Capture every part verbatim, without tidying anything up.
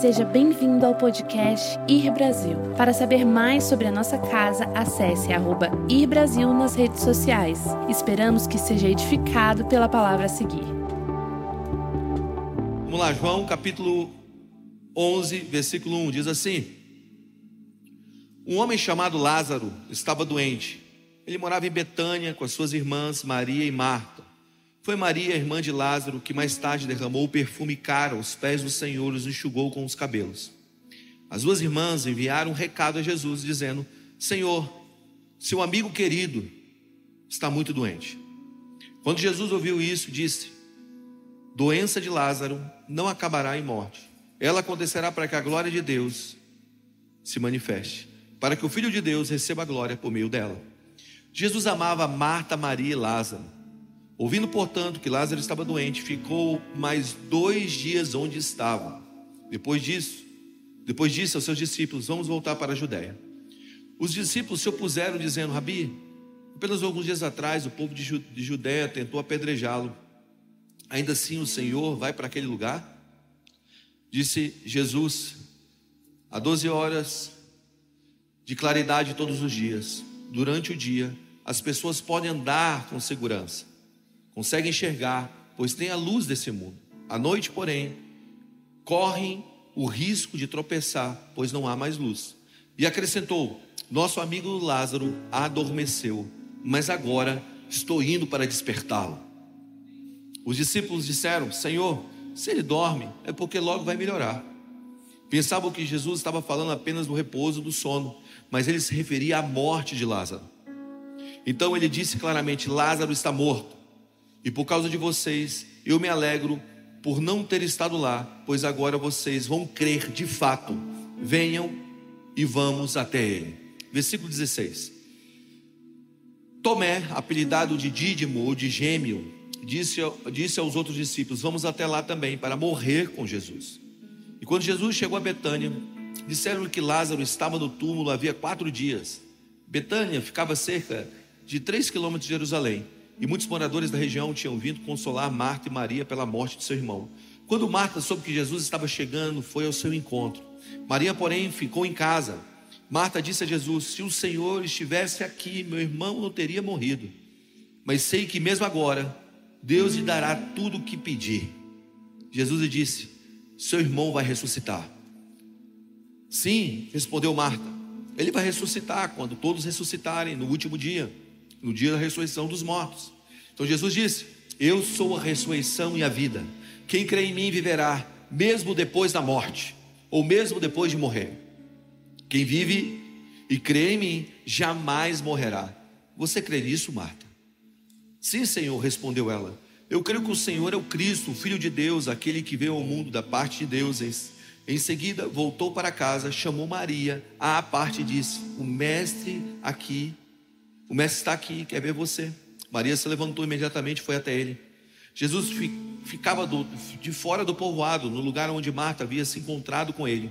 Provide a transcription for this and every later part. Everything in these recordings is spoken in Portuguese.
Seja bem-vindo ao podcast Ir Brasil. Para saber mais sobre a nossa casa, acesse arroba Ir Brasil nas redes sociais. Esperamos que seja edificado pela palavra a seguir. Vamos lá, João, capítulo onze, versículo um, diz assim: Um homem chamado Lázaro estava doente. Ele morava em Betânia com as suas irmãs Maria e Marta. Foi Maria, irmã de Lázaro, que mais tarde derramou o perfume caro aos pés do Senhor e os enxugou com os cabelos. As duas irmãs enviaram um recado a Jesus, dizendo: Senhor, seu amigo querido está muito doente. Quando Jesus ouviu isso, disse: Doença de Lázaro não acabará em morte. Ela acontecerá para que a glória de Deus se manifeste, para que o Filho de Deus receba a glória por meio dela. Jesus amava Marta, Maria e Lázaro. Ouvindo, portanto, que Lázaro estava doente, ficou mais dois dias onde estava. Depois disso, depois disse aos seus discípulos: Vamos voltar para a Judéia. Os discípulos se opuseram, dizendo: Rabi, apenas alguns dias atrás o povo de Judéia tentou apedrejá-lo. Ainda assim o Senhor vai para aquele lugar? Disse Jesus: Há doze horas de claridade todos os dias. Durante o dia, as pessoas podem andar com segurança. Conseguem enxergar, pois tem a luz desse mundo. À noite, porém, correm o risco de tropeçar, pois não há mais luz. E acrescentou: Nosso amigo Lázaro adormeceu, mas agora estou indo para despertá-lo. Os discípulos disseram: Senhor, se ele dorme, é porque logo vai melhorar. Pensavam que Jesus estava falando apenas do repouso do sono, mas ele se referia à morte de Lázaro. Então ele disse claramente: Lázaro está morto. E por causa de vocês, eu me alegro por não ter estado lá, pois agora vocês vão crer de fato. Venham e vamos até ele. Versículo dezesseis. Tomé, apelidado de Dídimo ou de Gêmeo, disse, disse aos outros discípulos: Vamos até lá também para morrer com Jesus. E quando Jesus chegou a Betânia, disseram-lhe que Lázaro estava no túmulo havia quatro dias. Betânia ficava cerca de três quilômetros de Jerusalém. E muitos moradores da região tinham vindo consolar Marta e Maria pela morte de seu irmão. Quando Marta soube que Jesus estava chegando, foi ao seu encontro. Maria, porém, ficou em casa. Marta disse a Jesus: Se o Senhor estivesse aqui, meu irmão não teria morrido. Mas sei que mesmo agora, Deus lhe dará tudo o que pedir. Jesus lhe disse: Seu irmão vai ressuscitar. Sim, respondeu Marta, ele vai ressuscitar quando todos ressuscitarem no último dia, no dia da ressurreição dos mortos. Então Jesus disse: Eu sou a ressurreição e a vida. Quem crê em mim viverá, mesmo depois da morte, ou mesmo depois de morrer. Quem vive e crê em mim, jamais morrerá. Você crê nisso, Marta? Sim, Senhor, respondeu ela. Eu creio que o Senhor é o Cristo, o Filho de Deus, aquele que veio ao mundo da parte de Deus. Em seguida, voltou para casa, chamou Maria à parte e disse: O mestre aqui O mestre está aqui, quer ver você. Maria se levantou imediatamente e foi até ele. Jesus fi, ficava do, de fora do povoado, no lugar onde Marta havia se encontrado com ele.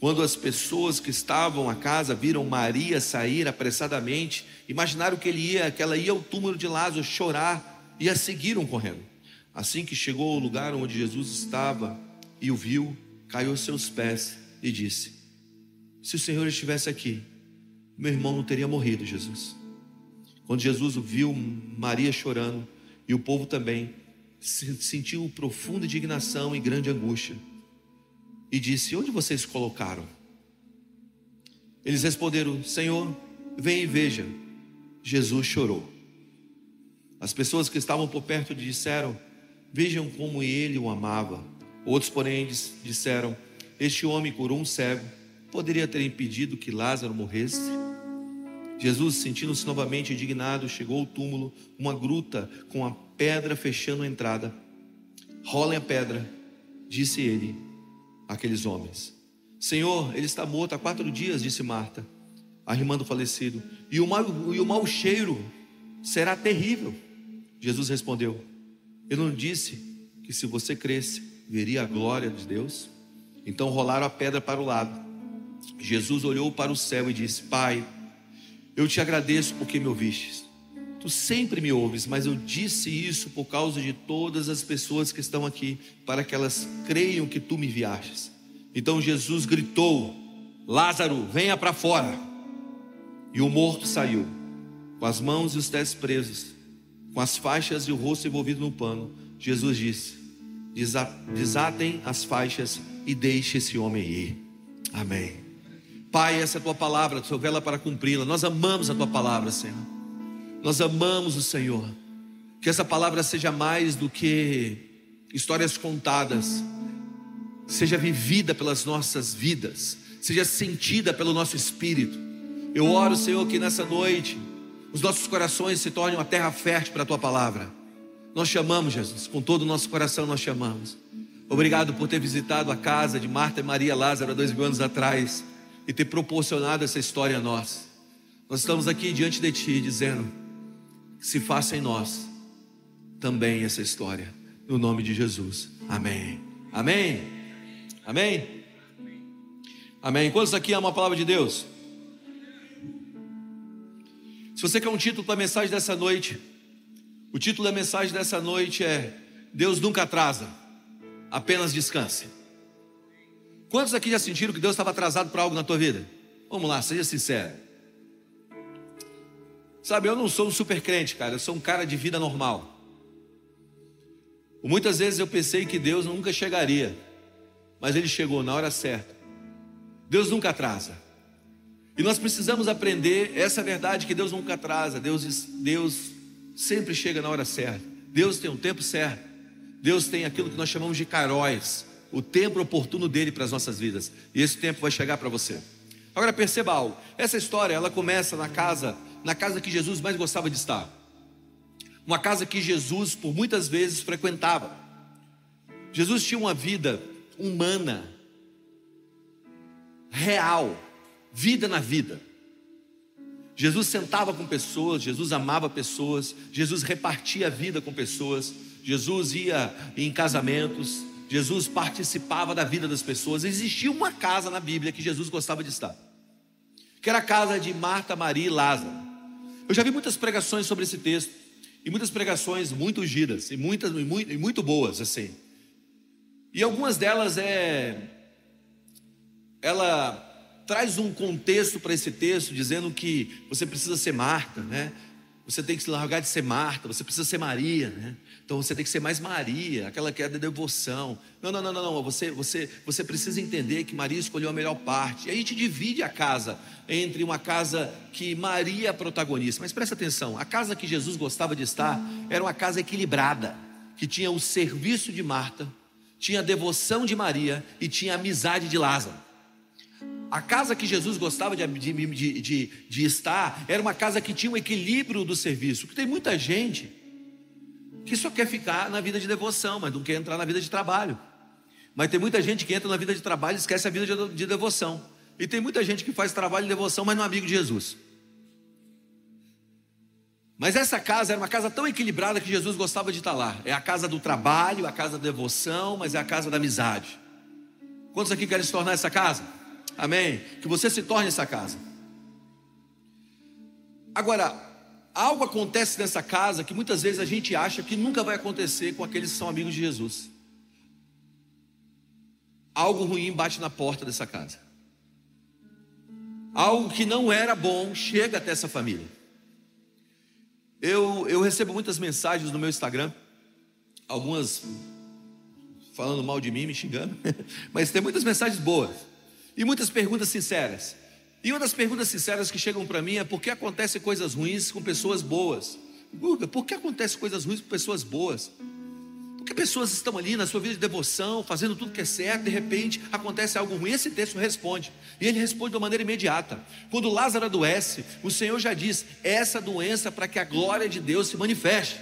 Quando as pessoas que estavam à casa viram Maria sair apressadamente, imaginaram que, ele ia, que ela ia ao túmulo de Lázaro chorar e a seguiram correndo. Assim que chegou ao lugar onde Jesus estava e o viu, caiu aos seus pés e disse: Se o Senhor estivesse aqui, meu irmão não teria morrido, Jesus. Quando Jesus viu Maria chorando e o povo também, sentiu profunda indignação e grande angústia e disse: Onde vocês colocaram? Eles responderam: Senhor, vem e veja. Jesus chorou. As pessoas que estavam por perto disseram: Vejam como ele o amava. Outros, porém, disseram: Este homem curou um cego. Poderia ter impedido que Lázaro morresse? Jesus, sentindo-se novamente indignado, chegou ao túmulo, uma gruta com a pedra fechando a entrada. Rolem a pedra, disse ele àqueles homens. Senhor, ele está morto há quatro dias, disse Marta, a irmã do falecido, e o mau, e o mau cheiro será terrível. Jesus respondeu: Eu não disse que se você cresce, veria a glória de Deus? Então rolaram a pedra para o lado. Jesus olhou para o céu e disse: Pai, eu te agradeço porque me ouvistes. Tu sempre me ouves, mas eu disse isso por causa de todas as pessoas que estão aqui, para que elas creiam que tu me enviastes. Então Jesus gritou: Lázaro, venha para fora. E o morto saiu, com as mãos e os pés presos, com as faixas e o rosto envolvido no pano. Jesus disse: desatem as faixas e deixe esse homem ir. Amém. Pai, essa é a tua palavra, tu vela para cumpri-la. Nós amamos a tua palavra, Senhor. Nós amamos o Senhor. Que essa palavra seja mais do que histórias contadas, seja vivida pelas nossas vidas, seja sentida pelo nosso espírito. Eu oro, Senhor, que nessa noite os nossos corações se tornem uma terra fértil para a tua palavra. Nós te amamos, Jesus, com todo o nosso coração nós te amamos. Obrigado por ter visitado a casa de Marta e Maria Lázaro há dois mil anos atrás e ter proporcionado essa história a nós. Nós estamos aqui diante de ti dizendo que se faça em nós também essa história, no nome de Jesus. Amém. Amém. Amém. Amém. Quantos aqui amam a palavra de Deus? Se você quer um título para a mensagem dessa noite, o título da mensagem dessa noite é: Deus nunca atrasa, apenas descanse. Quantos aqui já sentiram que Deus estava atrasado para algo na tua vida? Vamos lá, seja sincero. Sabe, eu não sou um super crente, cara. Eu sou um cara de vida normal. Muitas vezes eu pensei que Deus nunca chegaria, mas Ele chegou na hora certa. Deus nunca atrasa. E nós precisamos aprender essa verdade, que Deus nunca atrasa. Deus, Deus sempre chega na hora certa. Deus tem um tempo certo. Deus tem aquilo que nós chamamos de kairós, o tempo oportuno dele para as nossas vidas. E esse tempo vai chegar para você. Agora perceba algo. Essa história, ela começa na casa, na casa que Jesus mais gostava de estar. Uma casa que Jesus por muitas vezes frequentava. Jesus tinha uma vida humana, real, vida na vida. Jesus sentava com pessoas, Jesus amava pessoas, Jesus repartia a vida com pessoas, Jesus ia em casamentos, Jesus participava da vida das pessoas. Existia uma casa na Bíblia que Jesus gostava de estar, que era a casa de Marta, Maria e Lázaro. Eu já vi muitas pregações sobre esse texto, e muitas pregações muito ungidas, e, muitas, e, muito, e muito boas, assim. E algumas delas é... ela... traz um contexto para esse texto, dizendo que você precisa ser Marta, né? Você tem que se largar de ser Marta, você precisa ser Maria, né? Então você tem que ser mais Maria, aquela que é da devoção. Não, não, não, não, não. Você, você, você precisa entender que Maria escolheu a melhor parte. E aí te divide a casa entre uma casa que Maria é protagonista. Mas presta atenção, a casa que Jesus gostava de estar era uma casa equilibrada, que tinha o serviço de Marta, tinha a devoção de Maria e tinha a amizade de Lázaro. A casa que Jesus gostava de, de, de, de, de estar era uma casa que tinha um equilíbrio do serviço. Porque tem muita gente que só quer ficar na vida de devoção, mas não quer entrar na vida de trabalho. Mas tem muita gente que entra na vida de trabalho e esquece a vida de, de devoção. E tem muita gente que faz trabalho e devoção, mas não é amigo de Jesus. Mas essa casa era uma casa tão equilibrada que Jesus gostava de estar lá. É a casa do trabalho, a casa da devoção, mas é a casa da amizade. Quantos aqui querem se tornar essa casa? Amém? Que você se torne essa casa. Agora, algo acontece nessa casa que muitas vezes a gente acha que nunca vai acontecer com aqueles que são amigos de Jesus. Algo ruim bate na porta dessa casa. Algo que não era bom chega até essa família. Eu, eu recebo muitas mensagens no meu Instagram, algumas falando mal de mim, me xingando, mas tem muitas mensagens boas. E muitas perguntas sinceras. E uma das perguntas sinceras que chegam para mim é: por que acontecem coisas ruins com pessoas boas? Guga, por que acontecem coisas ruins com pessoas boas? Porque pessoas estão ali na sua vida de devoção, fazendo tudo que é certo, de repente acontece algo ruim. Esse texto responde. E ele responde de uma maneira imediata. Quando Lázaro adoece, o Senhor já diz: essa doença é para que a glória de Deus se manifeste.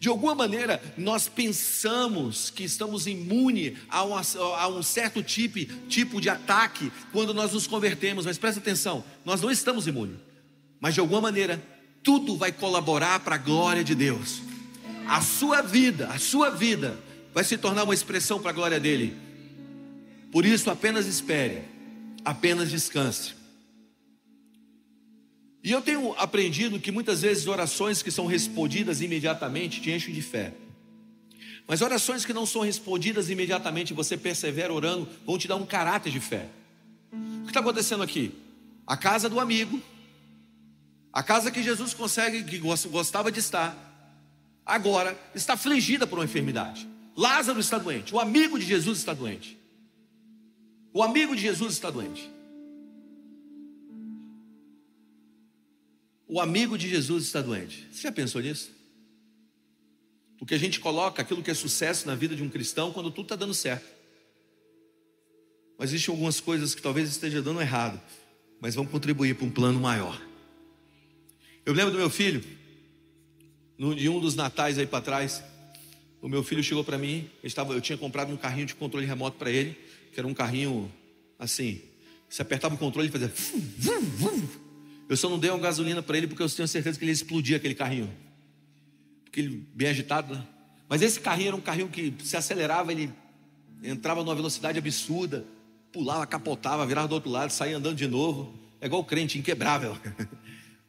De alguma maneira, nós pensamos que estamos imunes a, uma, a um certo tipo, tipo de ataque quando nós nos convertemos. Mas presta atenção, nós não estamos imunes. Mas de alguma maneira, tudo vai colaborar para a glória de Deus. A sua vida, a sua vida vai se tornar uma expressão para a glória dele. Por isso, apenas espere, apenas descanse. E eu tenho aprendido que muitas vezes orações que são respondidas imediatamente te enchem de fé. Mas orações que não são respondidas imediatamente, você persevera orando, vão te dar um caráter de fé. O que está acontecendo aqui? A casa do amigo, a casa que Jesus consegue, que gostava de estar, agora está afligida por uma enfermidade. Lázaro está doente, o amigo de Jesus está doente. O amigo de Jesus está doente. O amigo de Jesus está doente. Você já pensou nisso? Porque a gente coloca aquilo que é sucesso na vida de um cristão quando tudo está dando certo. Mas existem algumas coisas que talvez esteja dando errado, mas vão contribuir para um plano maior. Eu lembro do meu filho, de um dos natais aí para trás, o meu filho chegou para mim, eu tinha comprado um carrinho de controle remoto para ele, que era um carrinho assim, se apertava o controle e fazia... Eu só não dei uma gasolina para ele porque eu tenho certeza que ele ia explodir aquele carrinho. Porque ele, bem agitado, né? Mas esse carrinho era um carrinho que se acelerava, ele entrava numa velocidade absurda, pulava, capotava, virava do outro lado, saía andando de novo. É igual o crente, inquebrável.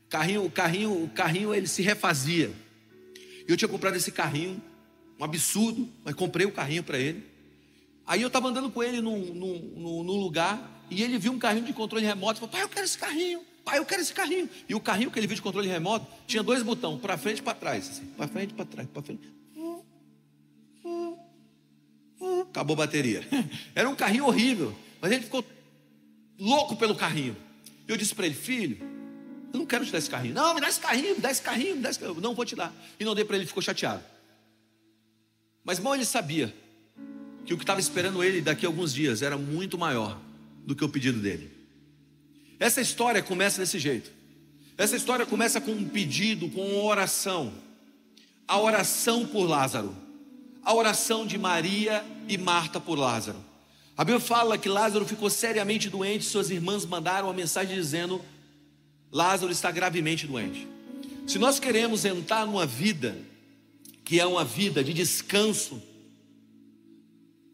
O carrinho, o carrinho, o carrinho, ele se refazia. Eu tinha comprado esse carrinho, um absurdo, mas comprei o carrinho para ele. Aí eu estava andando com ele num, num, num lugar e ele viu um carrinho de controle remoto e falou: pai, eu quero esse carrinho. Ah, eu quero esse carrinho. E o carrinho que ele viu de controle remoto tinha dois botões, para frente e para trás, assim, para frente e para trás, para frente. Hum, hum, hum. Acabou a bateria. Era um carrinho horrível, mas ele ficou louco pelo carrinho. Eu disse para ele: filho, eu não quero te dar esse carrinho. Não, me dá esse carrinho, me dá esse carrinho, me dá esse carrinho. Não vou te dar. E não dei para ele, ficou chateado. Mas mal ele sabia que o que estava esperando ele daqui a alguns dias era muito maior do que o pedido dele. Essa história começa desse jeito. Essa história começa com um pedido, com uma oração. A oração por Lázaro. A oração de Maria e Marta por Lázaro. A Bíblia fala que Lázaro ficou seriamente doente. Suas irmãs mandaram uma mensagem dizendo: Lázaro está gravemente doente. Se nós queremos entrar numa vida que é uma vida de descanso,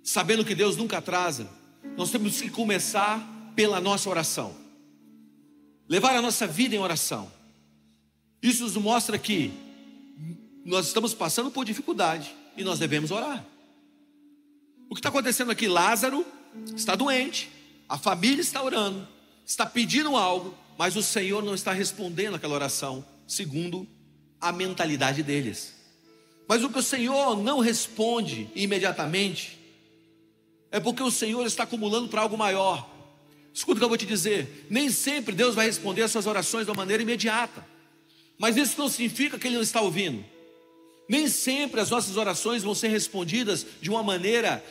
sabendo que Deus nunca atrasa, nós temos que começar pela nossa oração. Levar a nossa vida em oração. Isso nos mostra que nós estamos passando por dificuldade e nós devemos orar. O que está acontecendo aqui? Lázaro está doente, a família está orando, está pedindo algo, mas o Senhor não está respondendo aquela oração, segundo a mentalidade deles. Mas o que o Senhor não responde imediatamente é porque o Senhor está acumulando para algo maior. Escuta o que eu vou te dizer. Nem sempre Deus vai responder as suas orações de uma maneira imediata. Mas isso não significa que Ele não está ouvindo. Nem sempre as nossas orações vão ser respondidas de uma maneira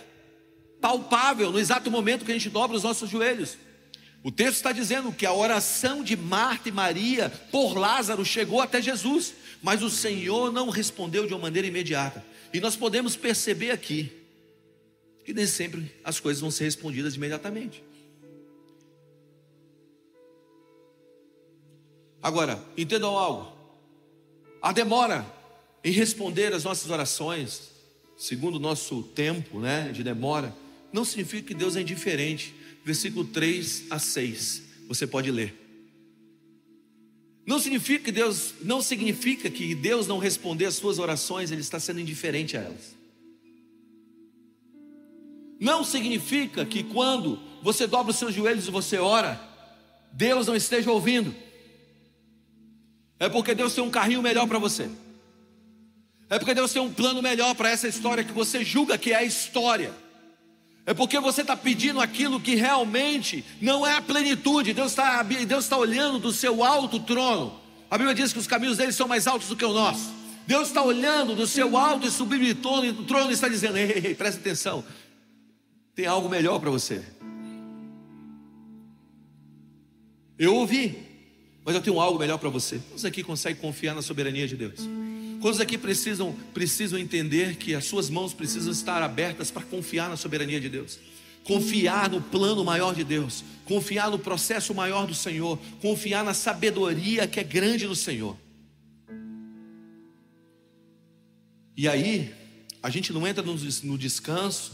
palpável, no exato momento que a gente dobra os nossos joelhos. O texto está dizendo que a oração de Marta e Maria por Lázaro chegou até Jesus, mas o Senhor não respondeu de uma maneira imediata. E nós podemos perceber aqui que nem sempre as coisas vão ser respondidas imediatamente. Agora, entendam algo. A demora em responder as nossas orações, segundo o nosso tempo, né, de demora, não significa que Deus é indiferente. Versículo três a seis, você pode ler. Não significa que Deus, não significa que Deus não responder as suas orações, Ele está sendo indiferente a elas. Não significa que quando você dobra os seus joelhos e você ora, Deus não esteja ouvindo. É porque Deus tem um carrinho melhor para você. É porque Deus tem um plano melhor para essa história que você julga que é a história. É porque você está pedindo aquilo que realmente não é a plenitude. Deus está Deus está olhando do seu alto trono. A Bíblia diz que os caminhos dele são mais altos do que o nosso. Deus está olhando do seu alto e sublime trono, e o trono está dizendo: ei, ei, ei, presta atenção, tem algo melhor para você. Eu ouvi, mas eu tenho algo melhor para você. Quantos aqui conseguem confiar na soberania de Deus? Quantos aqui precisam, precisam entender que as suas mãos precisam estar abertas para confiar na soberania de Deus? Confiar no plano maior de Deus, confiar no processo maior do Senhor, confiar na sabedoria que é grande do Senhor. E aí, a gente não entra no descanso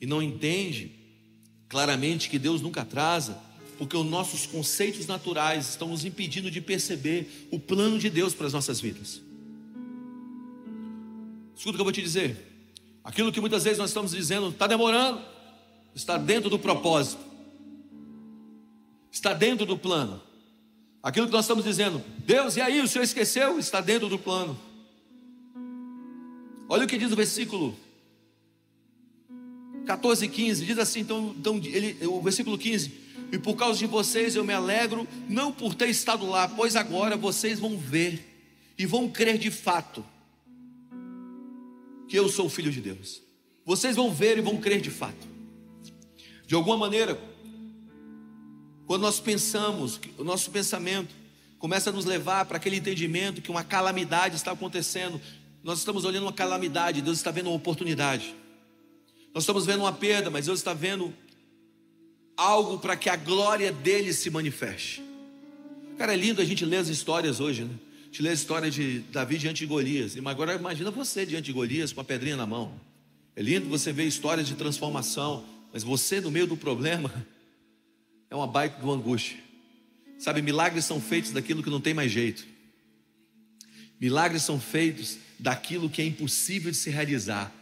e não entende claramente que Deus nunca atrasa, porque os nossos conceitos naturais estão nos impedindo de perceber o plano de Deus para as nossas vidas. Escuta o que eu vou te dizer. Aquilo que muitas vezes nós estamos dizendo, está demorando, está dentro do propósito, está dentro do plano. Aquilo que nós estamos dizendo, Deus, e aí, o Senhor esqueceu? Está dentro do plano. Olha o que diz o versículo catorze e quinze, diz assim, então, então ele, o versículo quinze: e por causa de vocês eu me alegro, não por ter estado lá, pois agora vocês vão ver e vão crer de fato que eu sou o Filho de Deus. Vocês vão ver e vão crer de fato. De alguma maneira, quando nós pensamos, o nosso pensamento começa a nos levar para aquele entendimento que uma calamidade está acontecendo. Nós estamos olhando uma calamidade, Deus está vendo uma oportunidade. Nós estamos vendo uma perda, mas Deus está vendo algo para que a glória dele se manifeste. Cara, é lindo a gente ler as histórias hoje, né? A gente lê a história de Davi diante de Golias. Mas agora imagina você diante de Golias com a pedrinha na mão. É lindo você ver histórias de transformação, mas você no meio do problema é uma baita de uma angústia. Sabe, milagres são feitos daquilo que não tem mais jeito. Milagres são feitos daquilo que é impossível de se realizar.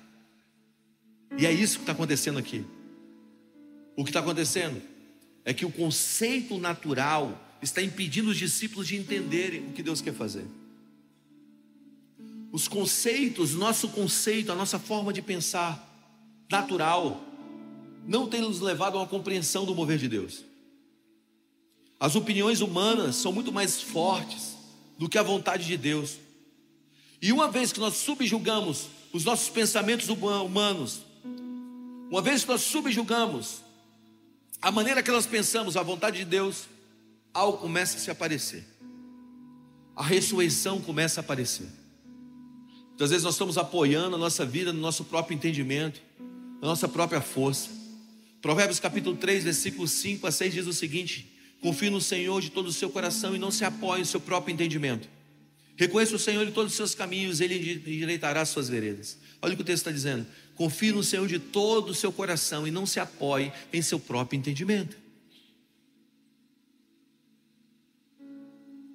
E é isso que está acontecendo aqui. O que está acontecendo é que o conceito natural está impedindo os discípulos de entenderem o que Deus quer fazer. Os conceitos, nosso conceito, a nossa forma de pensar natural, não tem nos levado a uma compreensão do mover de Deus. As opiniões humanas são muito mais fortes do que a vontade de Deus. E uma vez que nós subjugamos os nossos pensamentos humanos, uma vez que nós subjugamos a maneira que nós pensamos a vontade de Deus, algo começa a se aparecer. A ressurreição começa a aparecer. Muitas vezes nós estamos apoiando a nossa vida no nosso próprio entendimento, na nossa própria força. Provérbios capítulo três, versículos cinco a seis diz o seguinte: confie no Senhor de todo o seu coração e não se apoie em seu próprio entendimento. Reconheça o Senhor em todos os seus caminhos, Ele endireitará as suas veredas. Olha o que o texto está dizendo: confie no Senhor de todo o seu coração e não se apoie em seu próprio entendimento.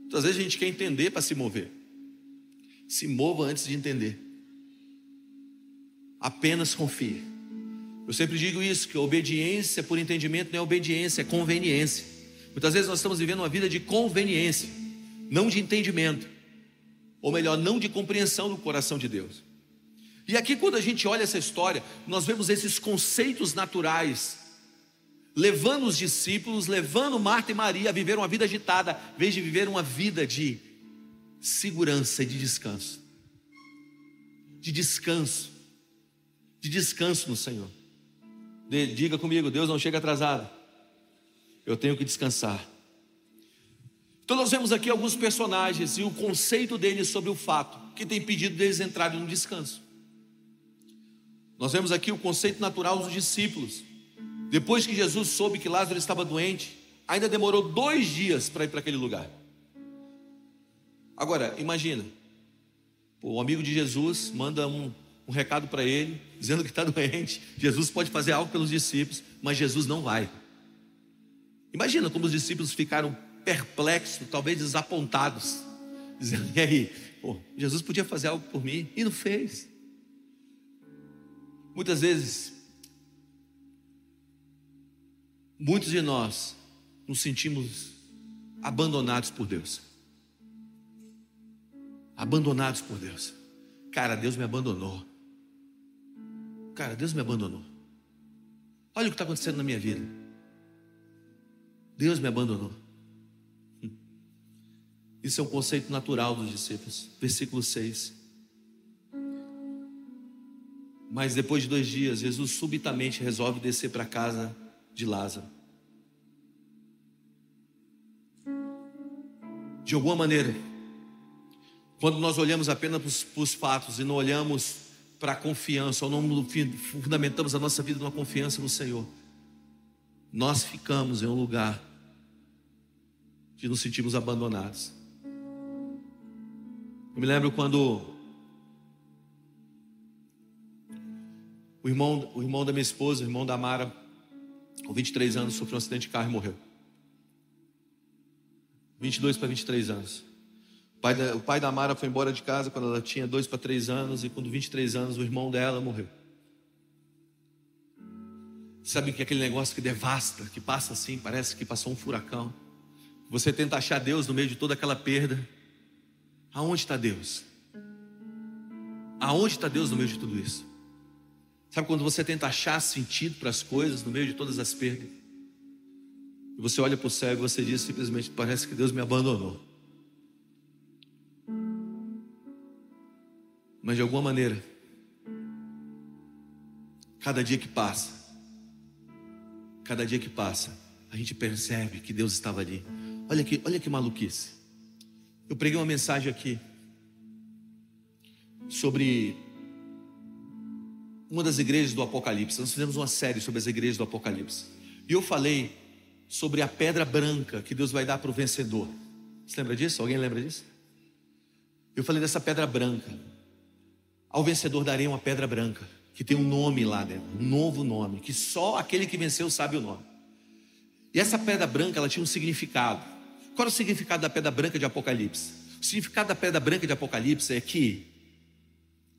Muitas vezes a gente quer entender para se mover. Se mova antes de entender. Apenas confie. Eu sempre digo isso, que obediência por entendimento não é obediência, é conveniência. Muitas vezes nós estamos vivendo uma vida de conveniência, não de entendimento. Ou melhor, não de compreensão do coração de Deus. E aqui, quando a gente olha essa história, nós vemos esses conceitos naturais levando os discípulos, levando Marta e Maria a viver uma vida agitada, em vez de viver uma vida de segurança e de descanso. De descanso. De descanso no Senhor. Diga comigo: Deus não chega atrasado. Eu tenho que descansar. Então nós vemos aqui alguns personagens e o conceito deles sobre o fato que tem impedido deles entrarem no descanso. Nós vemos aqui o conceito natural dos discípulos. Depois que Jesus soube que Lázaro estava doente, ainda demorou dois dias para ir para aquele lugar. Agora, imagina, o amigo de Jesus manda um, um recado para ele, dizendo que está doente. Jesus pode fazer algo pelos discípulos, mas Jesus não vai. Imagina como os discípulos ficaram perplexos, talvez desapontados, dizendo: e aí, pô, Jesus podia fazer algo por mim e não fez. Muitas vezes, muitos de nós nos sentimos abandonados por Deus. Abandonados por Deus. Cara, Deus me abandonou. Cara, Deus me abandonou. Olha o que está acontecendo na minha vida. Deus me abandonou. Isso é um conceito natural dos discípulos. Versículo seis. Mas depois de dois dias, Jesus subitamente resolve descer para a casa de Lázaro. De alguma maneira, quando nós olhamos apenas para os fatos e não olhamos para a confiança, ou não fundamentamos a nossa vida numa confiança no Senhor, nós ficamos em um lugar que nos sentimos abandonados. Eu me lembro quando o irmão, o irmão da minha esposa, o irmão da Mara, com vinte e três anos, sofreu um acidente de carro e morreu. vinte e dois para vinte e três anos. O pai, da, o pai da Mara foi embora de casa quando ela tinha dois para três anos, e quando vinte e três anos o irmão dela morreu. Sabe, que é aquele negócio que devasta, que passa assim, parece que passou um furacão. Você tenta achar Deus no meio de toda aquela perda. Aonde está Deus? Aonde está Deus no meio de tudo isso? Sabe quando você tenta achar sentido para as coisas no meio de todas as perdas? E você olha para o céu e você diz simplesmente: parece que Deus me abandonou. Mas de alguma maneira, cada dia que passa, Cada dia que passa, a gente percebe que Deus estava ali. Olha aqui, olha que maluquice. Eu preguei uma mensagem aqui sobre uma das igrejas do Apocalipse. Nós fizemos uma série sobre as igrejas do Apocalipse. E eu falei sobre a pedra branca que Deus vai dar para o vencedor. Você lembra disso? Alguém lembra disso? Eu falei dessa pedra branca. Ao vencedor darei uma pedra branca, que tem um nome lá dentro, um novo nome, que só aquele que venceu sabe o nome. E essa pedra branca, ela tinha um significado. Qual era o significado da pedra branca de Apocalipse? O significado da pedra branca de Apocalipse é que,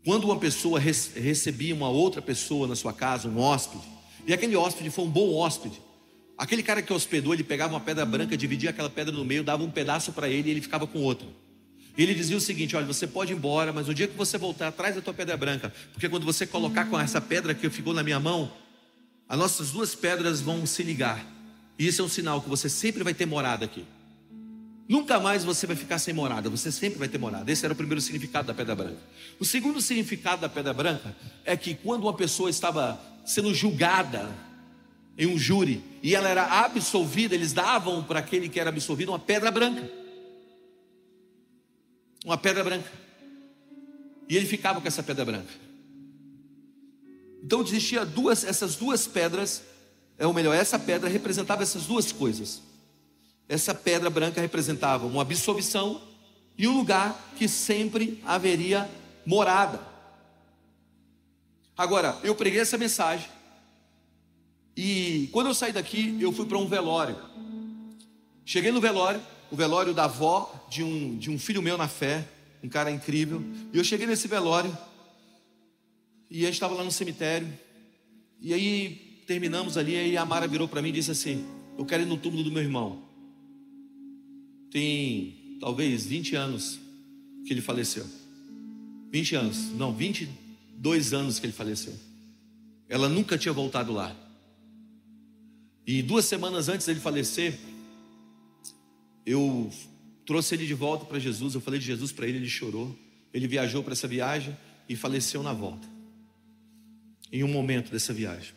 quando uma pessoa recebia uma outra pessoa na sua casa, um hóspede, e aquele hóspede foi um bom hóspede, aquele cara que hospedou, ele pegava uma pedra branca, dividia aquela pedra no meio, dava um pedaço para ele e ele ficava com outro. Ele dizia o seguinte: olha, você pode ir embora, mas no dia que você voltar, traz a tua pedra branca, porque quando você colocar com essa pedra que ficou na minha mão, as nossas duas pedras vão se ligar. E isso é um sinal que você sempre vai ter morada aqui. Nunca mais você vai ficar sem morada, você sempre vai ter morada. Esse era o primeiro significado da pedra branca. O segundo significado da pedra branca é que, quando uma pessoa estava sendo julgada em um júri e ela era absolvida, eles davam para aquele que era absolvido uma pedra branca. Uma pedra branca. E ele ficava com essa pedra branca. Então existia duas, essas duas pedras, ou melhor, essa pedra representava essas duas coisas. Essa pedra branca representava uma absolvição e um lugar que sempre haveria morada. Agora, eu preguei essa mensagem e quando eu saí daqui, eu fui para um velório. Cheguei no velório, o velório da avó de um, de um filho meu na fé, um cara incrível. E eu cheguei nesse velório e a gente estava lá no cemitério. E aí terminamos ali, aí a Mara virou para mim e disse assim: eu quero ir no túmulo do meu irmão. Tem talvez vinte anos que ele faleceu. vinte anos, não, vinte e dois anos que ele faleceu. Ela nunca tinha voltado lá. E duas semanas antes dele falecer, eu trouxe ele de volta para Jesus. Eu falei de Jesus para ele, ele chorou. Ele viajou para essa viagem e faleceu na volta, em um momento dessa viagem.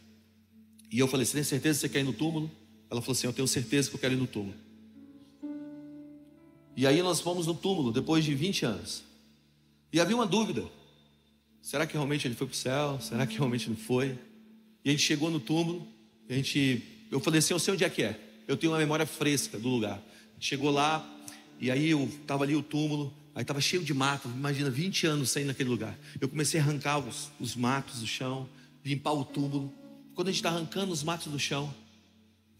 E eu falei: você tem certeza que você quer ir no túmulo? Ela falou assim: eu tenho certeza que eu quero ir no túmulo. E aí nós fomos no túmulo, depois de vinte anos. E havia uma dúvida: será que realmente ele foi para o céu? Será que realmente não foi? E a gente chegou no túmulo, a gente... eu falei assim: eu sei onde é que é, eu tenho uma memória fresca do lugar. Chegou lá, e aí eu estava ali o túmulo, aí estava cheio de mato. Imagina, vinte anos sem ir naquele lugar. Eu comecei a arrancar os, os matos do chão, limpar o túmulo. Quando a gente está arrancando os matos do chão,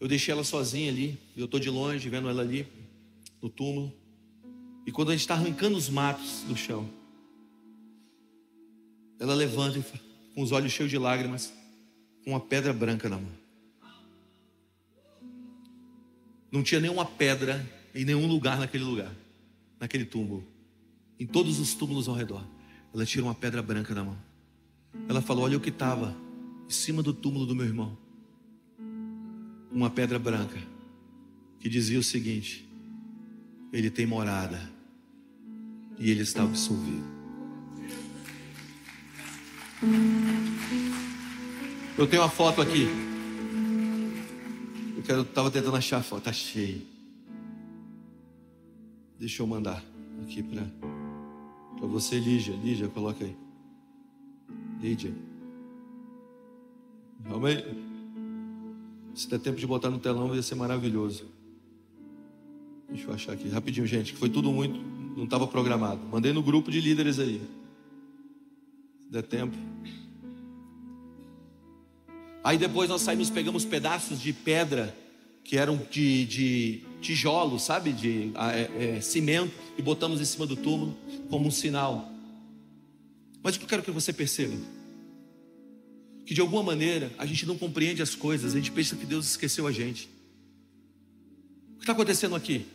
eu deixei ela sozinha ali. Eu estou de longe vendo ela ali no túmulo. E quando a gente está arrancando os matos do chão, ela levanta, com os olhos cheios de lágrimas, com uma pedra branca na mão. Não tinha nenhuma pedra em nenhum lugar naquele lugar, naquele túmulo. Em todos os túmulos ao redor, ela tira uma pedra branca da mão. Ela falou: olha o que estava em cima do túmulo do meu irmão. Uma pedra branca que dizia o seguinte: ele tem morada e ele está absolvido. Eu tenho uma foto aqui. Eu estava tentando achar a foto, tá cheio. Deixa eu mandar aqui para para você, Lígia. Lígia, coloca aí. Lígia. Amém. Se der tempo de botar no telão, vai ser maravilhoso. Deixa eu achar aqui, rapidinho, gente, que foi tudo muito, não estava programado. Mandei no grupo de líderes aí. Se der tempo. Aí depois nós saímos, pegamos pedaços de pedra que eram de, de tijolo, sabe, de é, é, cimento, e botamos em cima do túmulo como um sinal. Mas o que eu quero que você perceba? que de alguma maneira a gente não compreende as coisas, a gente pensa que Deus esqueceu a gente. O que está acontecendo aqui?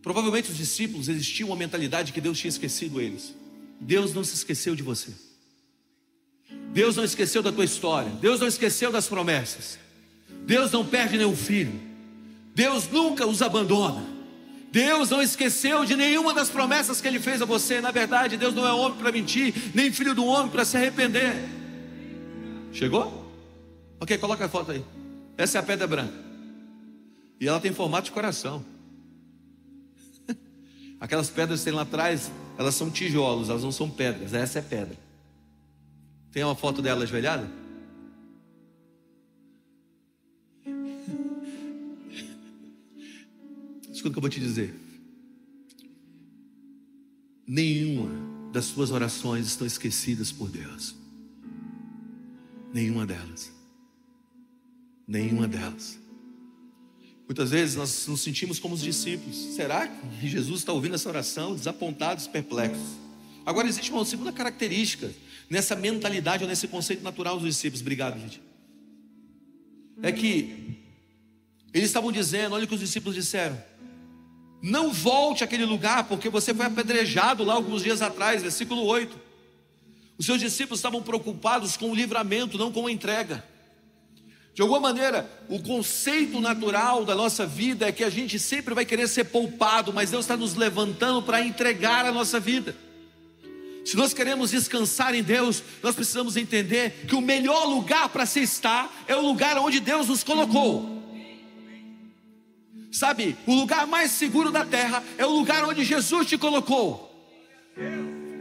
Provavelmente os discípulos existiam uma mentalidade que Deus tinha esquecido eles. Deus não se esqueceu de você. Deus não esqueceu da tua história. Deus não esqueceu das promessas. Deus não perde nenhum filho. Deus nunca os abandona. Deus não esqueceu de nenhuma das promessas que Ele fez a você. Na verdade, Deus não é homem para mentir, nem filho do homem para se arrepender. Chegou? Ok, coloca a foto aí. Essa é a pedra branca. E ela tem formato de coração. Aquelas pedras que tem lá atrás, elas são tijolos, elas não são pedras. Essa é pedra. Tem uma foto dela ajoelhada? Escuta o que eu vou te dizer. Nenhuma das suas orações estão esquecidas por Deus. Nenhuma delas. Nenhuma delas. Muitas vezes nós nos sentimos como os discípulos. Será que Jesus está ouvindo essa oração? Desapontados, perplexos. Agora existe uma segunda característica nessa mentalidade ou nesse conceito natural dos discípulos. Obrigado, gente. É que eles estavam dizendo, olha o que os discípulos disseram: não volte àquele lugar, porque você foi apedrejado lá alguns dias atrás. Versículo oito. Os seus discípulos estavam preocupados com o livramento, não com a entrega. De alguma maneira, o conceito natural da nossa vida é que a gente sempre vai querer ser poupado, mas Deus está nos levantando para entregar a nossa vida. Se nós queremos descansar em Deus, nós precisamos entender que o melhor lugar para se estar é o lugar onde Deus nos colocou. Sabe, o lugar mais seguro da terra é o lugar onde Jesus te colocou.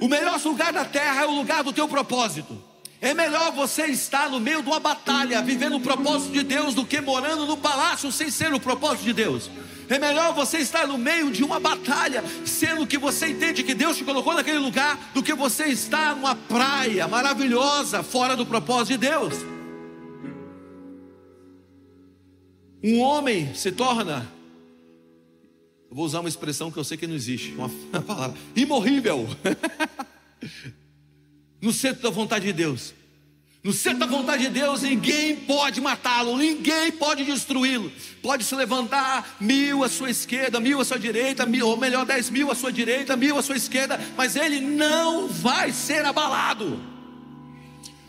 O melhor lugar da terra é o lugar do teu propósito. É melhor você estar no meio de uma batalha, vivendo o propósito de Deus, do que morando no palácio sem ser o propósito de Deus. É melhor você estar no meio de uma batalha, sendo que você entende que Deus te colocou naquele lugar, do que você estar numa praia maravilhosa, fora do propósito de Deus. Um homem se torna, eu vou usar uma expressão que eu sei que não existe, uma palavra, imorrível. No centro da vontade de Deus. No centro da vontade de Deus, ninguém pode matá-lo, ninguém pode destruí-lo. Pode se levantar mil à sua esquerda, mil à sua direita, mil, ou melhor, dez mil à sua direita, mil à sua esquerda, mas ele não vai ser abalado.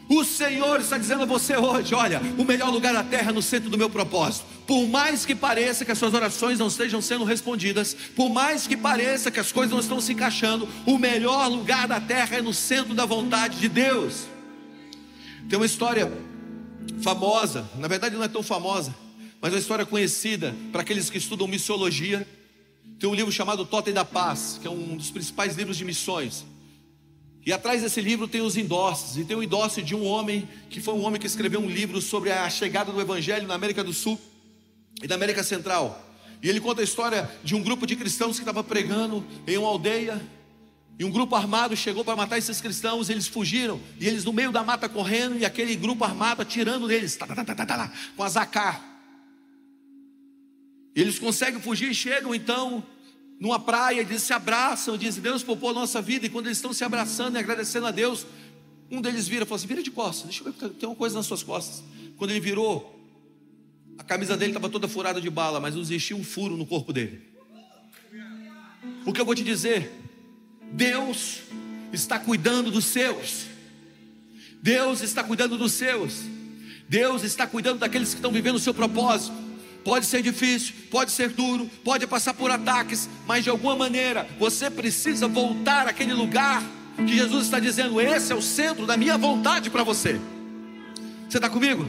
O Senhor está dizendo a você hoje: olha, o melhor lugar da terra é no centro do meu propósito. Por mais que pareça que as suas orações não estejam sendo respondidas, por mais que pareça que as coisas não estão se encaixando, o melhor lugar da terra é no centro da vontade de Deus. Tem uma história famosa, na verdade não é tão famosa, mas é uma história conhecida para aqueles que estudam missiologia. Tem um livro chamado Totem da Paz, que é um dos principais livros de missões. E atrás desse livro tem os endossos, e tem o endosso de um homem, que foi um homem que escreveu um livro sobre a chegada do Evangelho na América do Sul e na América Central. E ele conta a história de um grupo de cristãos que estava pregando em uma aldeia, e um grupo armado chegou para matar esses cristãos, eles fugiram, e eles no meio da mata correndo, e aquele grupo armado atirando neles, tá, tá, tá, tá, tá, lá, com azacar. Eles conseguem fugir e chegam então numa praia, eles se abraçam, dizem: Deus poupou a nossa vida. E quando eles estão se abraçando e agradecendo a Deus, um deles vira e fala assim: vira de costas, deixa eu ver, tem uma coisa nas suas costas. Quando ele virou, a camisa dele estava toda furada de bala, mas não existia um furo no corpo dele. O que eu vou te dizer? Deus está cuidando dos seus. Deus está cuidando dos seus. Deus está cuidando daqueles que estão vivendo o seu propósito. Pode ser difícil, pode ser duro, pode passar por ataques, mas de alguma maneira você precisa voltar àquele lugar que Jesus está dizendo: esse é o centro da minha vontade para você. Você está comigo?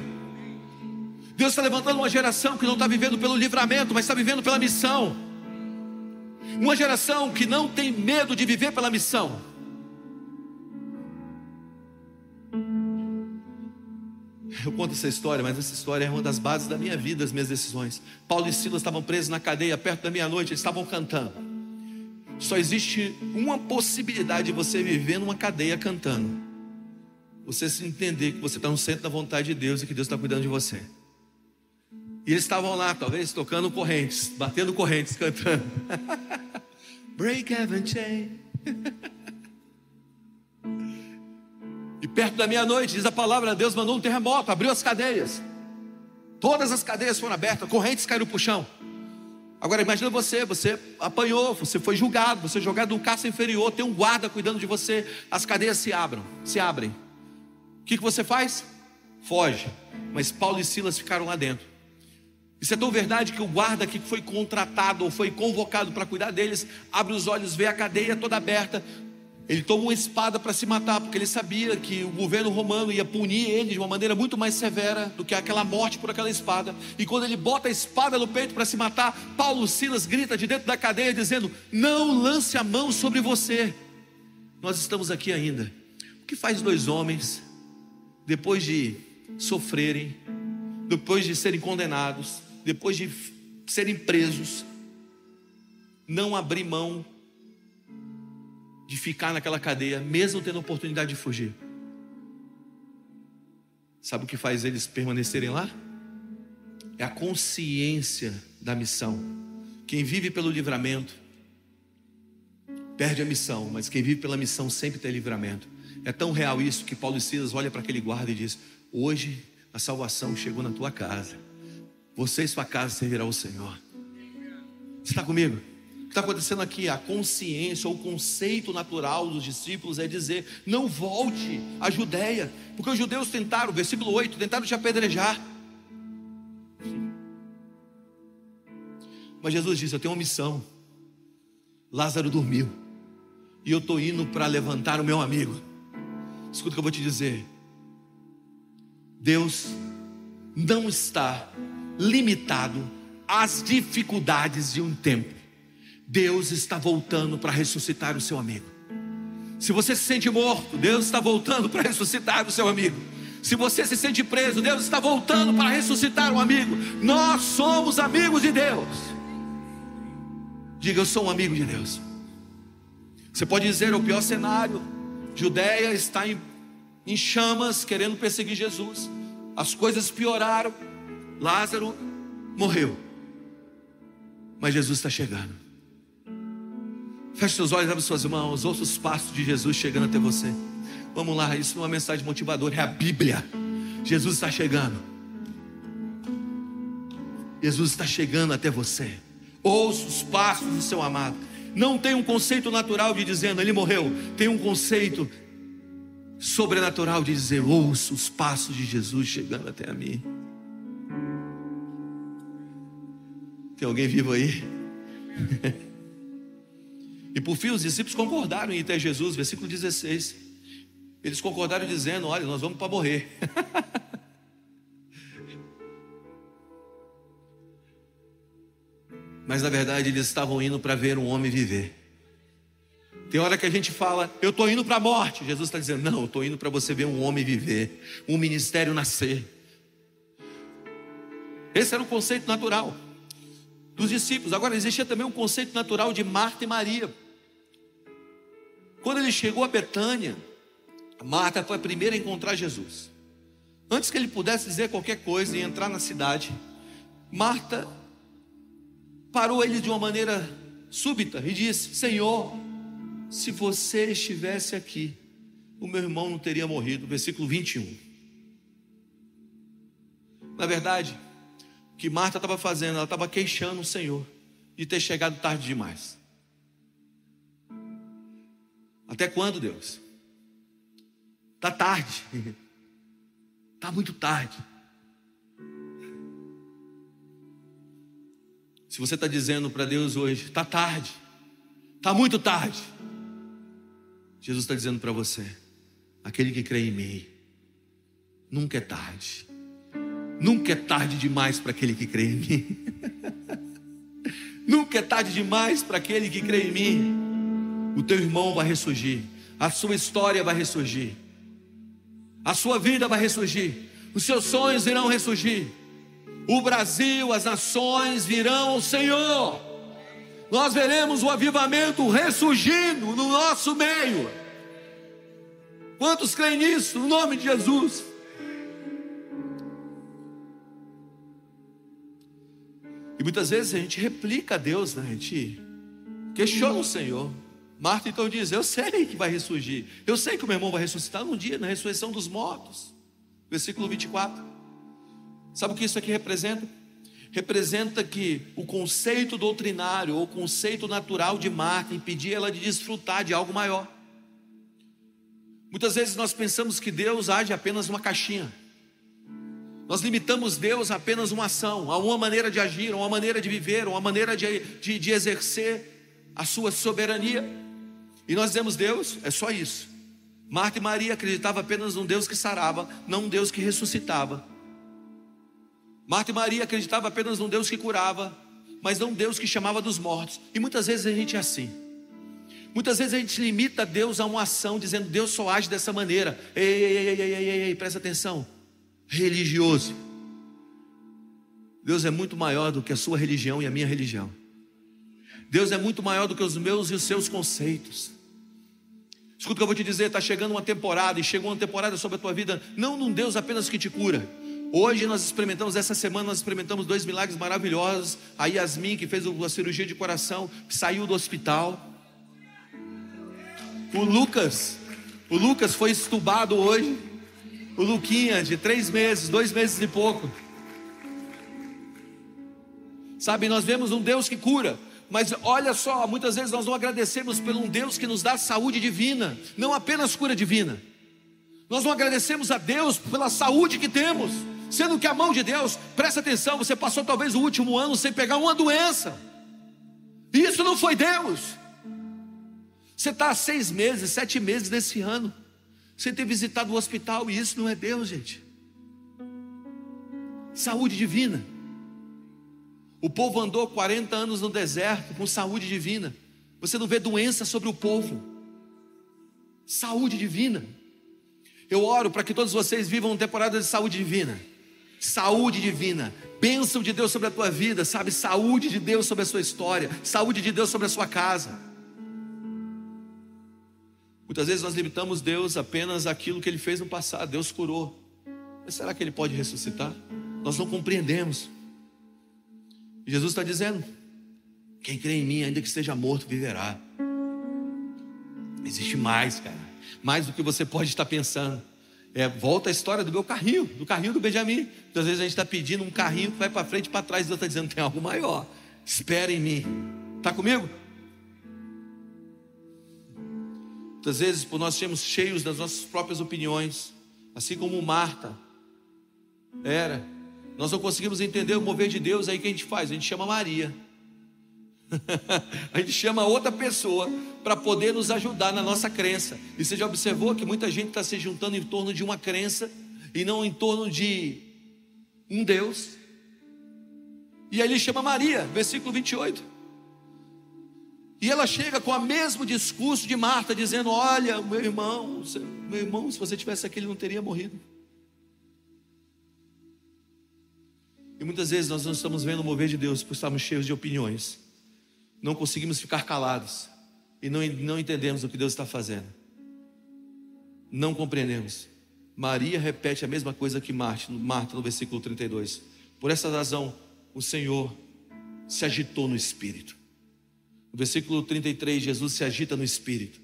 Deus está levantando uma geração que não está vivendo pelo livramento, mas está vivendo pela missão. Uma geração que não tem medo de viver pela missão. Eu conto essa história, mas essa história é uma das bases da minha vida, das minhas decisões. Paulo e Silas estavam presos na cadeia, perto da meia-noite, eles estavam cantando. Só existe uma possibilidade de você viver numa cadeia cantando: você se entender que você está no centro da vontade de Deus e que Deus está cuidando de você. E eles estavam lá, talvez, tocando correntes, batendo correntes, cantando. Break heaven chain. E perto da meia-noite, diz a palavra, Deus mandou um terremoto, abriu as cadeias. Todas as cadeias foram abertas, correntes caíram para o chão. Agora imagina você, você apanhou, você foi julgado, você é jogado num cárcere inferior, tem um guarda cuidando de você, as cadeias se abram, se abrem. O que, que você faz? Foge. Mas Paulo e Silas ficaram lá dentro. Isso é tão verdade que o guarda que foi contratado ou foi convocado para cuidar deles, abre os olhos, vê a cadeia toda aberta. Ele toma uma espada para se matar, porque ele sabia que o governo romano ia punir ele de uma maneira muito mais severa do que aquela morte por aquela espada. E quando ele bota a espada no peito para se matar, Paulo Silas grita de dentro da cadeia dizendo: não lance a mão sobre você, nós estamos aqui ainda. O que faz dois homens, depois de sofrerem, depois de serem condenados, depois de serem presos, não abrir mão de ficar naquela cadeia, mesmo tendo a oportunidade de fugir? Sabe o que faz eles permanecerem lá? É a consciência da missão. Quem vive pelo livramento perde a missão, mas quem vive pela missão sempre tem livramento. É tão real isso que Paulo e Silas olham para aquele guarda e diz: hoje a salvação chegou na tua casa, você e sua casa servirá ao Senhor. Você está comigo? O que está acontecendo aqui? A consciência, o conceito natural dos discípulos é dizer: não volte à Judéia, porque os judeus tentaram, versículo oito, tentaram te apedrejar. Mas Jesus disse: eu tenho uma missão. Lázaro dormiu, e eu estou indo para levantar o meu amigo. Escuta o que eu vou te dizer: Deus não está limitado às dificuldades de um tempo. Deus está voltando para ressuscitar o seu amigo. Se você se sente morto, Deus está voltando para ressuscitar o seu amigo. Se você se sente preso, Deus está voltando para ressuscitar um amigo. Nós somos amigos de Deus. Diga: eu sou um amigo de Deus. Você pode dizer: é o pior cenário, Judéia está em, em chamas, querendo perseguir Jesus, as coisas pioraram, Lázaro morreu, mas Jesus está chegando. Feche seus olhos, abre suas mãos, ouça os passos de Jesus chegando até você. Vamos lá, isso não é uma mensagem motivadora, é a Bíblia. Jesus está chegando. Jesus está chegando até você. Ouça os passos do seu amado. Não tem um conceito natural de dizendo: ele morreu. Tem um conceito sobrenatural de dizer: ouça os passos de Jesus chegando até a mim. Tem alguém vivo aí? E por fim os discípulos concordaram em ir até Jesus, versículo dezesseis. Eles concordaram dizendo: olha, nós vamos para morrer. Mas na verdade eles estavam indo para ver um homem viver. Tem hora que a gente fala: eu estou indo para a morte. Jesus está dizendo: não, eu estou indo para você ver um homem viver, um ministério nascer. Esse era o conceito natural dos discípulos. Agora existia também um conceito natural de Marta e Maria. Quando ele chegou a Betânia, Marta foi a primeira a encontrar Jesus. Antes que ele pudesse dizer qualquer coisa e entrar na cidade, Marta parou ele de uma maneira súbita e disse: Senhor, se você estivesse aqui, o meu irmão não teria morrido. Versículo vinte e um. Na verdade, o que Marta estava fazendo, ela estava queixando o Senhor de ter chegado tarde demais. Até quando, Deus? Está tarde, está muito tarde. Se você está dizendo para Deus hoje: está tarde, está muito tarde, Jesus está dizendo para você: aquele que crê em mim, nunca é tarde. Nunca é tarde demais para aquele que crê em mim. Nunca é tarde demais para aquele que crê em mim. O teu irmão vai ressurgir, a sua história vai ressurgir, a sua vida vai ressurgir, os seus sonhos irão ressurgir, o Brasil, as nações virão ao Senhor. Nós veremos o avivamento ressurgindo no nosso meio. Quantos creem nisso? No nome de Jesus. E muitas vezes a gente replica a Deus, né? A gente questiona o Senhor. Marta então diz: eu sei que vai ressurgir, eu sei que o meu irmão vai ressuscitar um dia, na ressurreição dos mortos. Versículo vinte e quatro. Sabe o que isso aqui representa? Representa que o conceito doutrinário ou o conceito natural de Marta impedia ela de desfrutar de algo maior. Muitas vezes nós pensamos que Deus age apenas numa caixinha. Nós limitamos Deus a apenas uma ação, a uma maneira de agir, a uma maneira de viver, a uma maneira de, de, de exercer a sua soberania. E nós dizemos: Deus é só isso. Marta e Maria acreditavam apenas num Deus que sarava, não um Deus que ressuscitava. Marta e Maria acreditavam apenas num Deus que curava, mas não um Deus que chamava dos mortos. E muitas vezes a gente é assim. Muitas vezes a gente limita Deus a uma ação, dizendo: Deus só age dessa maneira. Ei, ei, ei, ei, ei, ei, ei, presta atenção. Religioso. Deus é muito maior do que a sua religião e a minha religião. Deus é muito maior do que os meus e os seus conceitos. Escuta o que eu vou te dizer: está chegando uma temporada, e chegou uma temporada sobre a tua vida, não num Deus apenas que te cura. Hoje nós experimentamos, essa semana nós experimentamos dois milagres maravilhosos. A Yasmin, que fez uma cirurgia de coração, saiu do hospital. O Lucas, o Lucas foi entubado hoje. O Luquinha, de três meses, dois meses e pouco. Sabe, nós vemos um Deus que cura. Mas olha só, muitas vezes nós não agradecemos por um Deus que nos dá saúde divina. Não apenas cura divina. Nós não agradecemos a Deus pela saúde que temos. Sendo que a mão de Deus, presta atenção, você passou talvez o último ano sem pegar uma doença. E isso não foi Deus. Você está há seis meses, sete meses desse ano sem ter visitado o hospital, e isso não é Deus, gente. Saúde divina. O povo andou quarenta anos no deserto com saúde divina. Você não vê doença sobre o povo. Saúde divina. Eu oro para que todos vocês vivam uma temporada de saúde divina. Saúde divina. Bênção de Deus sobre a tua vida, sabe? Saúde de Deus sobre a sua história. Saúde de Deus sobre a sua casa. Muitas vezes nós limitamos Deus apenas àquilo que Ele fez no passado. Deus curou, mas será que Ele pode ressuscitar? Nós não compreendemos. E Jesus está dizendo: quem crê em mim, ainda que esteja morto, viverá. Existe mais, cara. Mais do que você pode estar pensando. É, volta a história do meu carrinho, do carrinho do Benjamin. Muitas vezes a gente está pedindo um carrinho que vai para frente e para trás. Deus está dizendo: tem algo maior. Espera em mim. Está comigo? Muitas vezes, por nós sermos cheios das nossas próprias opiniões, assim como Marta era, nós não conseguimos entender o mover de Deus. Aí o que a gente faz? A gente chama Maria. A gente chama outra pessoa para poder nos ajudar na nossa crença. E você já observou que muita gente está se juntando em torno de uma crença e não em torno de um Deus? E aí ele chama Maria, versículo vinte e oito. E ela chega com o mesmo discurso de Marta, dizendo: olha, meu irmão, meu irmão, se você tivesse aqui, ele não teria morrido. E muitas vezes nós não estamos vendo o mover de Deus por estarmos cheios de opiniões. Não conseguimos ficar calados. E não, não entendemos o que Deus está fazendo. Não compreendemos. Maria repete a mesma coisa que Marta, Marta no versículo trinta e dois. Por essa razão, o Senhor se agitou no espírito. No versículo trinta e três, Jesus se agita no espírito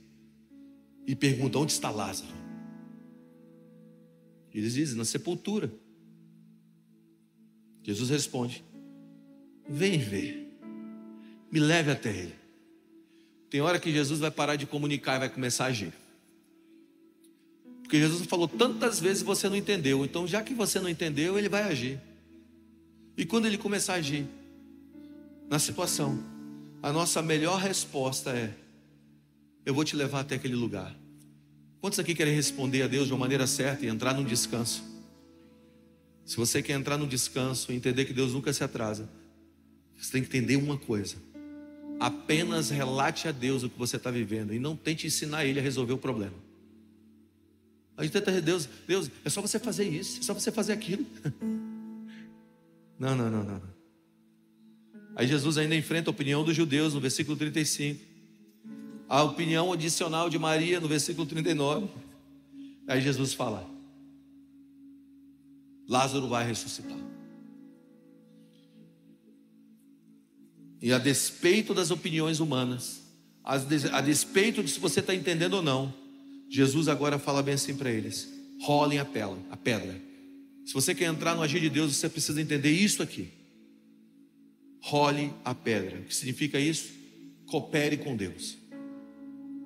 e pergunta: onde está Lázaro? Eles dizem: na sepultura. Jesus responde: vem ver, me leve até ele. Tem hora que Jesus vai parar de comunicar e vai começar a agir. Porque Jesus falou tantas vezes: você não entendeu. Então, já que você não entendeu, ele vai agir. E quando ele começar a agir na situação, a nossa melhor resposta é: eu vou te levar até aquele lugar. Quantos aqui querem responder a Deus de uma maneira certa e entrar num descanso? Se você quer entrar num descanso e entender que Deus nunca se atrasa, você tem que entender uma coisa: apenas relate a Deus o que você está vivendo e não tente ensinar Ele a resolver o problema. A gente tenta: Deus, Deus, é só você fazer isso, é só você fazer aquilo. Não, não, não, não. Aí Jesus ainda enfrenta a opinião dos judeus no versículo trinta e cinco, a opinião adicional de Maria no versículo trinta e nove. Aí Jesus fala: Lázaro vai ressuscitar. E a despeito das opiniões humanas, a despeito de se você está entendendo ou não, Jesus agora fala bem assim para eles: rolem a pedra, a pedra. Se você quer entrar no agir de Deus, você precisa entender isso aqui. Role a pedra. O que significa isso? Coopere com Deus.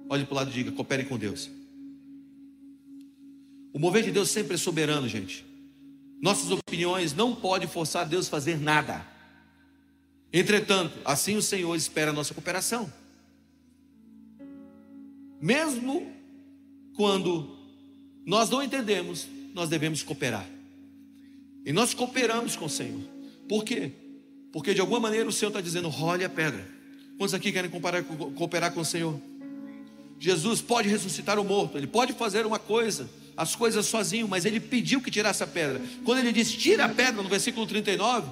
Olhe para o lado e diga: coopere com Deus. O mover de Deus sempre é soberano, gente. Nossas opiniões não podem forçar Deus a fazer nada. Entretanto, assim o Senhor espera a nossa cooperação. Mesmo quando nós não entendemos, nós devemos cooperar. E nós cooperamos com o Senhor. Por quê? Porque de alguma maneira o Senhor está dizendo: role a pedra. Quantos aqui querem comparar, cooperar com o Senhor? Jesus pode ressuscitar o morto. Ele pode fazer uma coisa, as coisas sozinho, mas ele pediu que tirasse a pedra. Quando ele disse: tira a pedra, no versículo trinta e nove,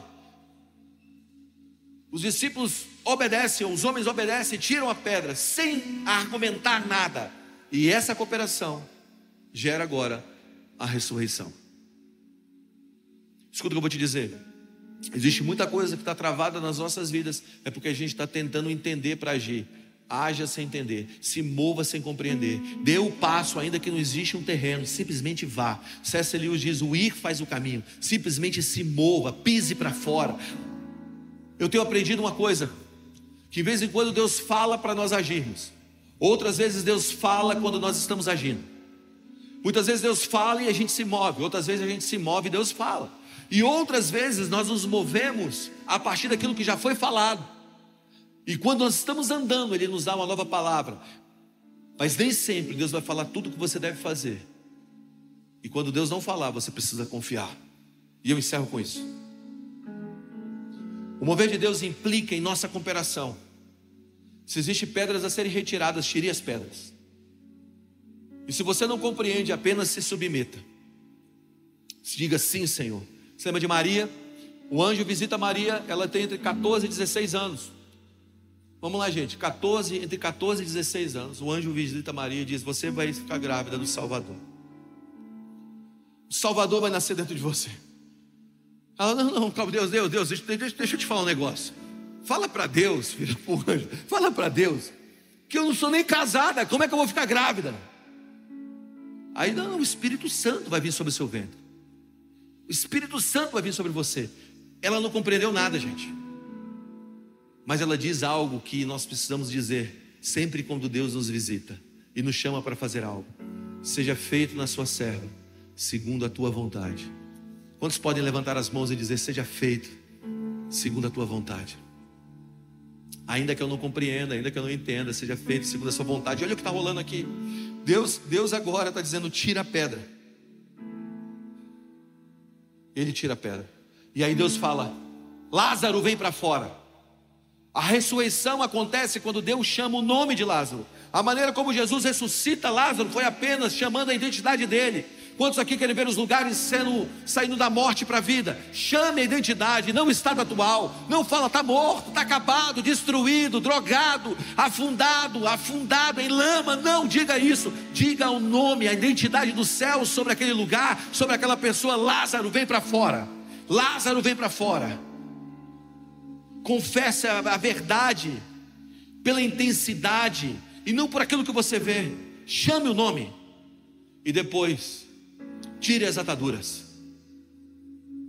os discípulos obedecem, os homens obedecem e tiram a pedra, sem argumentar nada. E essa cooperação gera agora a ressurreição. Escuta o que eu vou te dizer. Existe muita coisa que está travada nas nossas vidas, é porque a gente está tentando entender para agir. Haja sem entender, se mova sem compreender, dê o passo ainda que não existe um terreno, simplesmente vá. César Lewis diz: o ir faz o caminho. Simplesmente se mova, pise para fora. Eu tenho aprendido uma coisa, que de vez em quando Deus fala para nós agirmos, outras vezes Deus fala quando nós estamos agindo. Muitas vezes Deus fala e a gente se move, outras vezes a gente se move e Deus fala, e outras vezes nós nos movemos a partir daquilo que já foi falado. E quando nós estamos andando, Ele nos dá uma nova palavra. Mas nem sempre Deus vai falar tudo o que você deve fazer. E quando Deus não falar, você precisa confiar. E eu encerro com isso. O mover de Deus implica em nossa cooperação. Se existem pedras a serem retiradas, tire as pedras. E se você não compreende, apenas se submeta. Se diga: sim, Senhor. Você lembra de Maria? O anjo visita Maria, ela tem entre catorze e dezesseis anos. Vamos lá, gente, catorze, entre catorze e dezesseis anos, o anjo visita Maria e diz: você vai ficar grávida do Salvador. O Salvador vai nascer dentro de você. Ela: não, não, Deus, Deus, Deus, deixa, deixa eu te falar um negócio. Fala para Deus, filha, pro anjo, fala para Deus, que eu não sou nem casada, como é que eu vou ficar grávida? Aí: não, o Espírito Santo vai vir sobre o seu ventre. O Espírito Santo vai vir sobre você. Ela não compreendeu nada, gente. Mas ela diz algo que nós precisamos dizer sempre quando Deus nos visita e nos chama para fazer algo: seja feito na sua serva segundo a tua vontade. Quantos podem levantar as mãos e dizer: seja feito segundo a tua vontade? Ainda que eu não compreenda, ainda que eu não entenda, seja feito segundo a sua vontade. Olha o que está rolando aqui. Deus, Deus agora está dizendo: tira a pedra. Ele tira a pedra. E aí Deus fala: Lázaro, vem para fora. A ressurreição acontece quando Deus chama o nome de Lázaro. A maneira como Jesus ressuscita Lázaro foi apenas chamando a identidade dele. Quantos aqui querem ver os lugares sendo, saindo da morte para a vida? Chame a identidade, não o estado atual. Não fala: está morto, está acabado, destruído, drogado, afundado, afundado em lama. Não diga isso. Diga o nome, a identidade do céu sobre aquele lugar, sobre aquela pessoa. Lázaro, vem para fora. Lázaro, vem para fora. Confesse a verdade pela intensidade e não por aquilo que você vê. Chame o nome e depois tire as ataduras.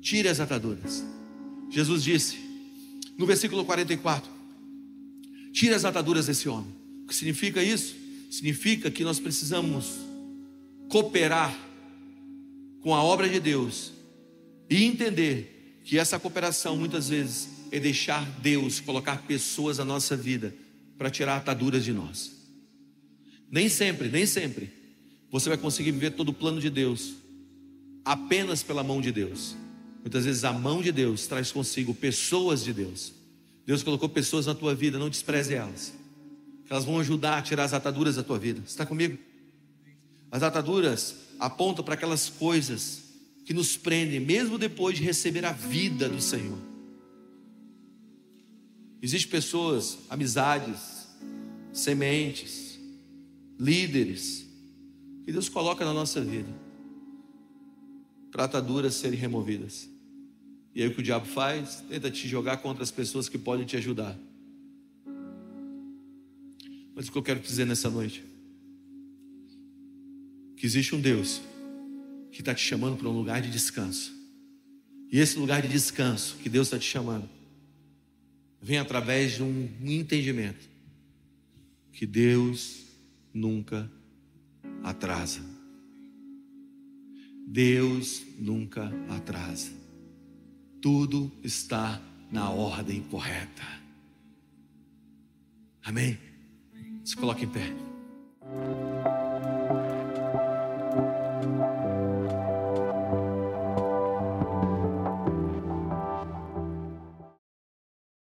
Tire as ataduras. Jesus disse no versículo quarenta e quatro: tire as ataduras desse homem. O que significa isso? Significa que nós precisamos cooperar com a obra de Deus e entender que essa cooperação muitas vezes é deixar Deus colocar pessoas na nossa vida para tirar ataduras de nós. Nem sempre, nem sempre você vai conseguir viver todo o plano de Deus apenas pela mão de Deus. Muitas vezes a mão de Deus traz consigo pessoas de Deus. Deus colocou pessoas na tua vida, não despreze elas, que elas vão ajudar a tirar as ataduras da tua vida. Você está comigo? As ataduras apontam para aquelas coisas que nos prendem mesmo depois de receber a vida do Senhor. Existem pessoas, amizades, sementes, líderes, que Deus coloca na nossa vida para ataduras serem removidas. E aí o que o diabo faz? Tenta te jogar contra as pessoas que podem te ajudar. Mas o que eu quero te dizer nessa noite? Que existe um Deus que está te chamando para um lugar de descanso. E esse lugar de descanso que Deus está te chamando vem através de um entendimento que Deus nunca atrasa. Deus nunca atrasa. Tudo está na ordem correta. Amém? Se coloque em pé.